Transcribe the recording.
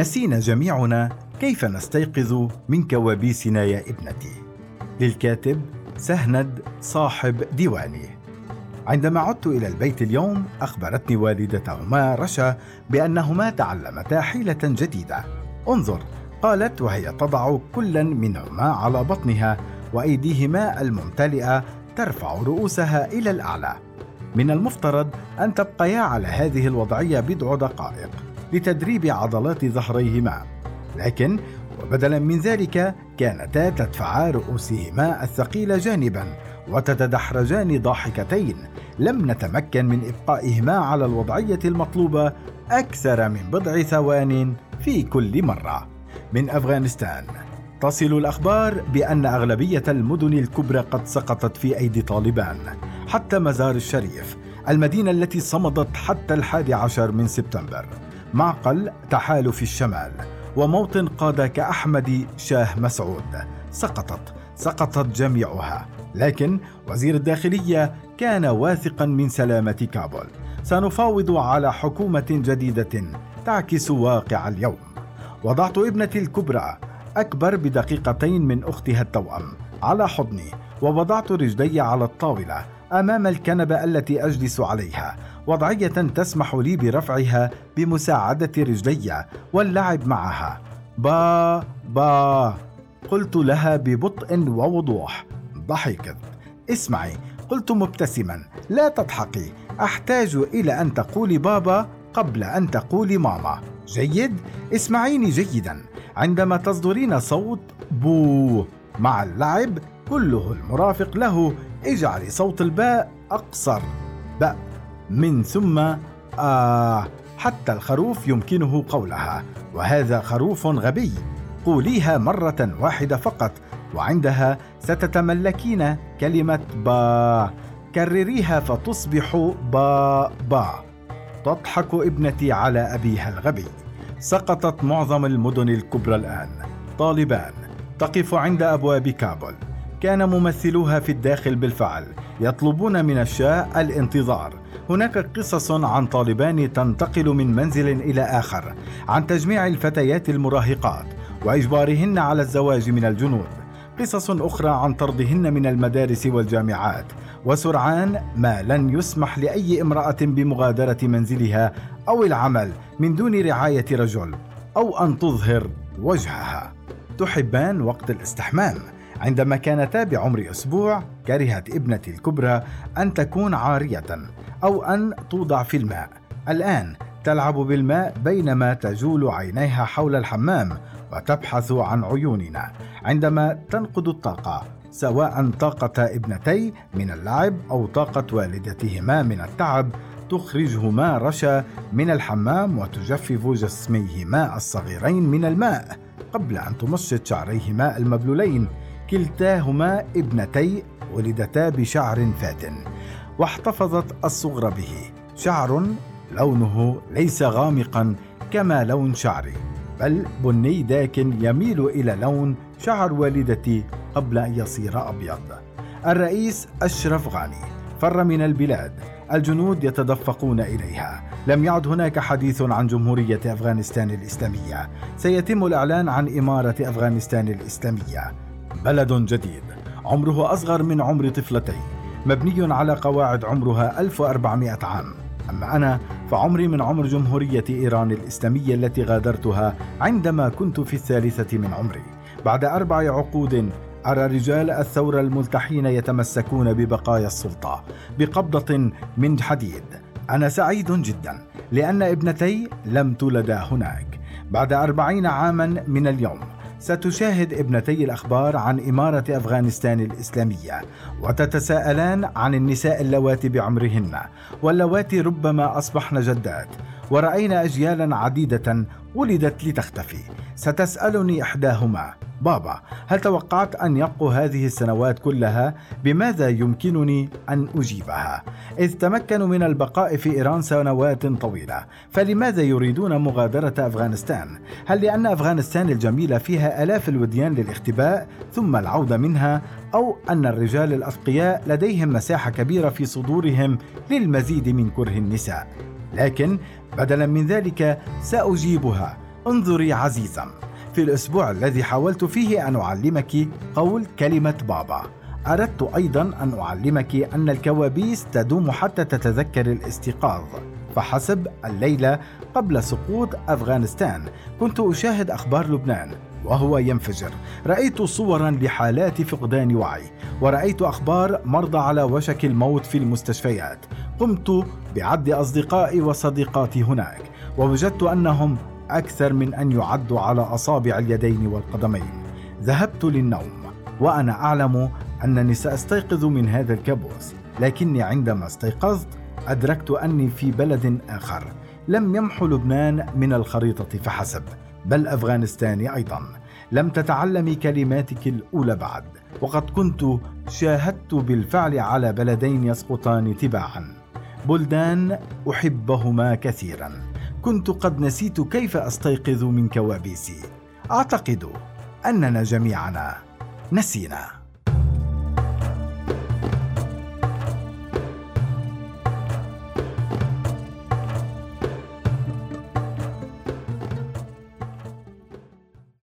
نسينا جميعنا كيف نستيقظ من كوابيسنا يا ابنتي. للكاتب سهند صاحبديواني. عندما عدت إلى البيت اليوم أخبرتني والدتهما رشا بأنهما تعلمتا حيلة جديدة. انظر، قالت وهي تضع كلا منهما على بطنها وأيديهما الممتلئة ترفع رؤوسها إلى الأعلى. من المفترض أن تبقيا على هذه الوضعية بضع دقائق لتدريب عضلات ظهريهما، لكن وبدلا من ذلك كانتا تدفعا رؤوسهما الثقيلة جانبا وتتدحرجان ضاحكتين. لم نتمكن من إبقائهما على الوضعية المطلوبة أكثر من بضع ثوان في كل مرة. من أفغانستان تصل الأخبار بأن أغلبية المدن الكبرى قد سقطت في أيدي طالبان، حتى مزار الشريف، المدينة التي صمدت حتى 11 سبتمبر، معقل تحال في الشمال، وموطن قادة كأحمد شاه مسعود. سقطت جميعها، لكن وزير الداخلية كان واثقا من سلامة كابول. سنفاوض على حكومة جديدة تعكس واقع اليوم. وضعت ابنتي الكبرى أكبر بدقيقتين من أختها التوأم على حضني، ووضعت رجلي على الطاولة أمام الكنبة التي أجلس عليها، وضعية تسمح لي برفعها بمساعدة رجلي واللعب معها. با با، قلت لها ببطء ووضوح. ضحكت. اسمعي، قلت مبتسما، لا تضحكي، أحتاج إلى أن تقولي بابا قبل أن تقولي ماما. جيد، اسمعيني جيدا. عندما تصدرين صوت بو مع اللعب كله المرافق له، اجعلي صوت الباء أقصر، باء، من ثم حتى الخروف يمكنه قولها، وهذا خروف غبي. قوليها مرة واحدة فقط، وعندها ستتملكين كلمة با. كرريها فتصبح با با. تضحك ابنتي على أبيها الغبي. سقطت معظم المدن الكبرى الآن. طالبان تقف عند أبواب كابول. كان ممثلوها في الداخل بالفعل يطلبون من الشاه الانتظار. هناك قصص عن طالبان تنتقل من منزل إلى آخر، عن تجميع الفتيات المراهقات وإجبارهن على الزواج من الجنود، قصص أخرى عن طردهن من المدارس والجامعات، وسرعان ما لن يسمح لأي امرأة بمغادرة منزلها أو العمل من دون رعاية رجل أو أن تظهر وجهها. تحبان وقت الاستحمام. عندما كانتا بعمر أسبوع كرهت ابنتي الكبرى أن تكون عارية أو أن توضع في الماء. الآن تلعب بالماء بينما تجول عينيها حول الحمام وتبحث عن عيوننا عندما تنقض الطاقة، سواء طاقة ابنتي من اللعب أو طاقة والدتهما من التعب. تخرجهما رشا من الحمام وتجفف جسميهما الصغيرين من الماء قبل أن تمشط شعريهما المبلولين. كلتاهما ابنتي ولدتا بشعر فاتن، واحتفظت الصغرى به، شعر لونه ليس غامقا كما لون شعري، بل بني داك يميل إلى لون شعر والدتي قبل أن يصير أبيض. الرئيس أشرف غاني فر من البلاد. الجنود يتدفقون إليها. لم يعد هناك حديث عن جمهورية أفغانستان الإسلامية. سيتم الإعلان عن إمارة أفغانستان الإسلامية. بلد جديد عمره أصغر من عمر طفلتي، مبني على قواعد عمرها 1400 عام. أما أنا فعمري من عمر جمهورية إيران الإسلامية التي غادرتها عندما كنت في 3 من عمري. بعد 4 عقود أرى رجال الثورة الملتحين يتمسكون ببقايا السلطة بقبضة من حديد. أنا سعيد جدا لأن ابنتي لم تولدا هناك. بعد 40 عاما من اليوم ستشاهد ابنتي الأخبار عن إمارة أفغانستان الإسلامية، وتتساءلان عن النساء اللواتي بعمرهن واللواتي ربما أصبحن جدات، ورأينا أجيالا عديدة ولدت لتختفي. ستسألني إحداهما بابا، هل توقعت أن يبقوا هذه السنوات كلها؟ بماذا يمكنني أن أجيبها؟ إذ تمكنوا من البقاء في إيران سنوات طويلة، فلماذا يريدون مغادرة أفغانستان؟ هل لأن أفغانستان الجميلة فيها آلاف الوديان للاختباء ثم العودة منها، أو أن الرجال الأثقياء لديهم مساحة كبيرة في صدورهم للمزيد من كره النساء؟ لكن بدلا من ذلك سأجيبها انظري عزيزا، في الأسبوع الذي حاولت فيه أن أعلمك قول كلمة بابا، أردت أيضا أن أعلمك أن الكوابيس تدوم حتى تتذكر الاستيقاظ. فحسب الليلة قبل سقوط أفغانستان كنت أشاهد أخبار لبنان وهو ينفجر، رأيت صوراً لحالات فقدان وعي، ورأيت أخبار مرضى على وشك الموت في المستشفيات. قمت بعد أصدقائي وصديقاتي هناك، ووجدت أنهم أكثر من أن يعدوا على أصابع اليدين والقدمين. ذهبت للنوم وأنا أعلم أنني سأستيقظ من هذا الكابوس، لكني عندما استيقظت أدركت أني في بلد آخر. لم يمحو لبنان من الخريطة فحسب، بل أفغانستان أيضا. لم تتعلمي كلماتك الأولى بعد، وقد كنت شاهدت بالفعل على بلدين يسقطان تباعا، بلدان أحبهما كثيرا. كنت قد نسيت كيف أستيقظ من كوابيسي. أعتقد أننا جميعنا نسينا.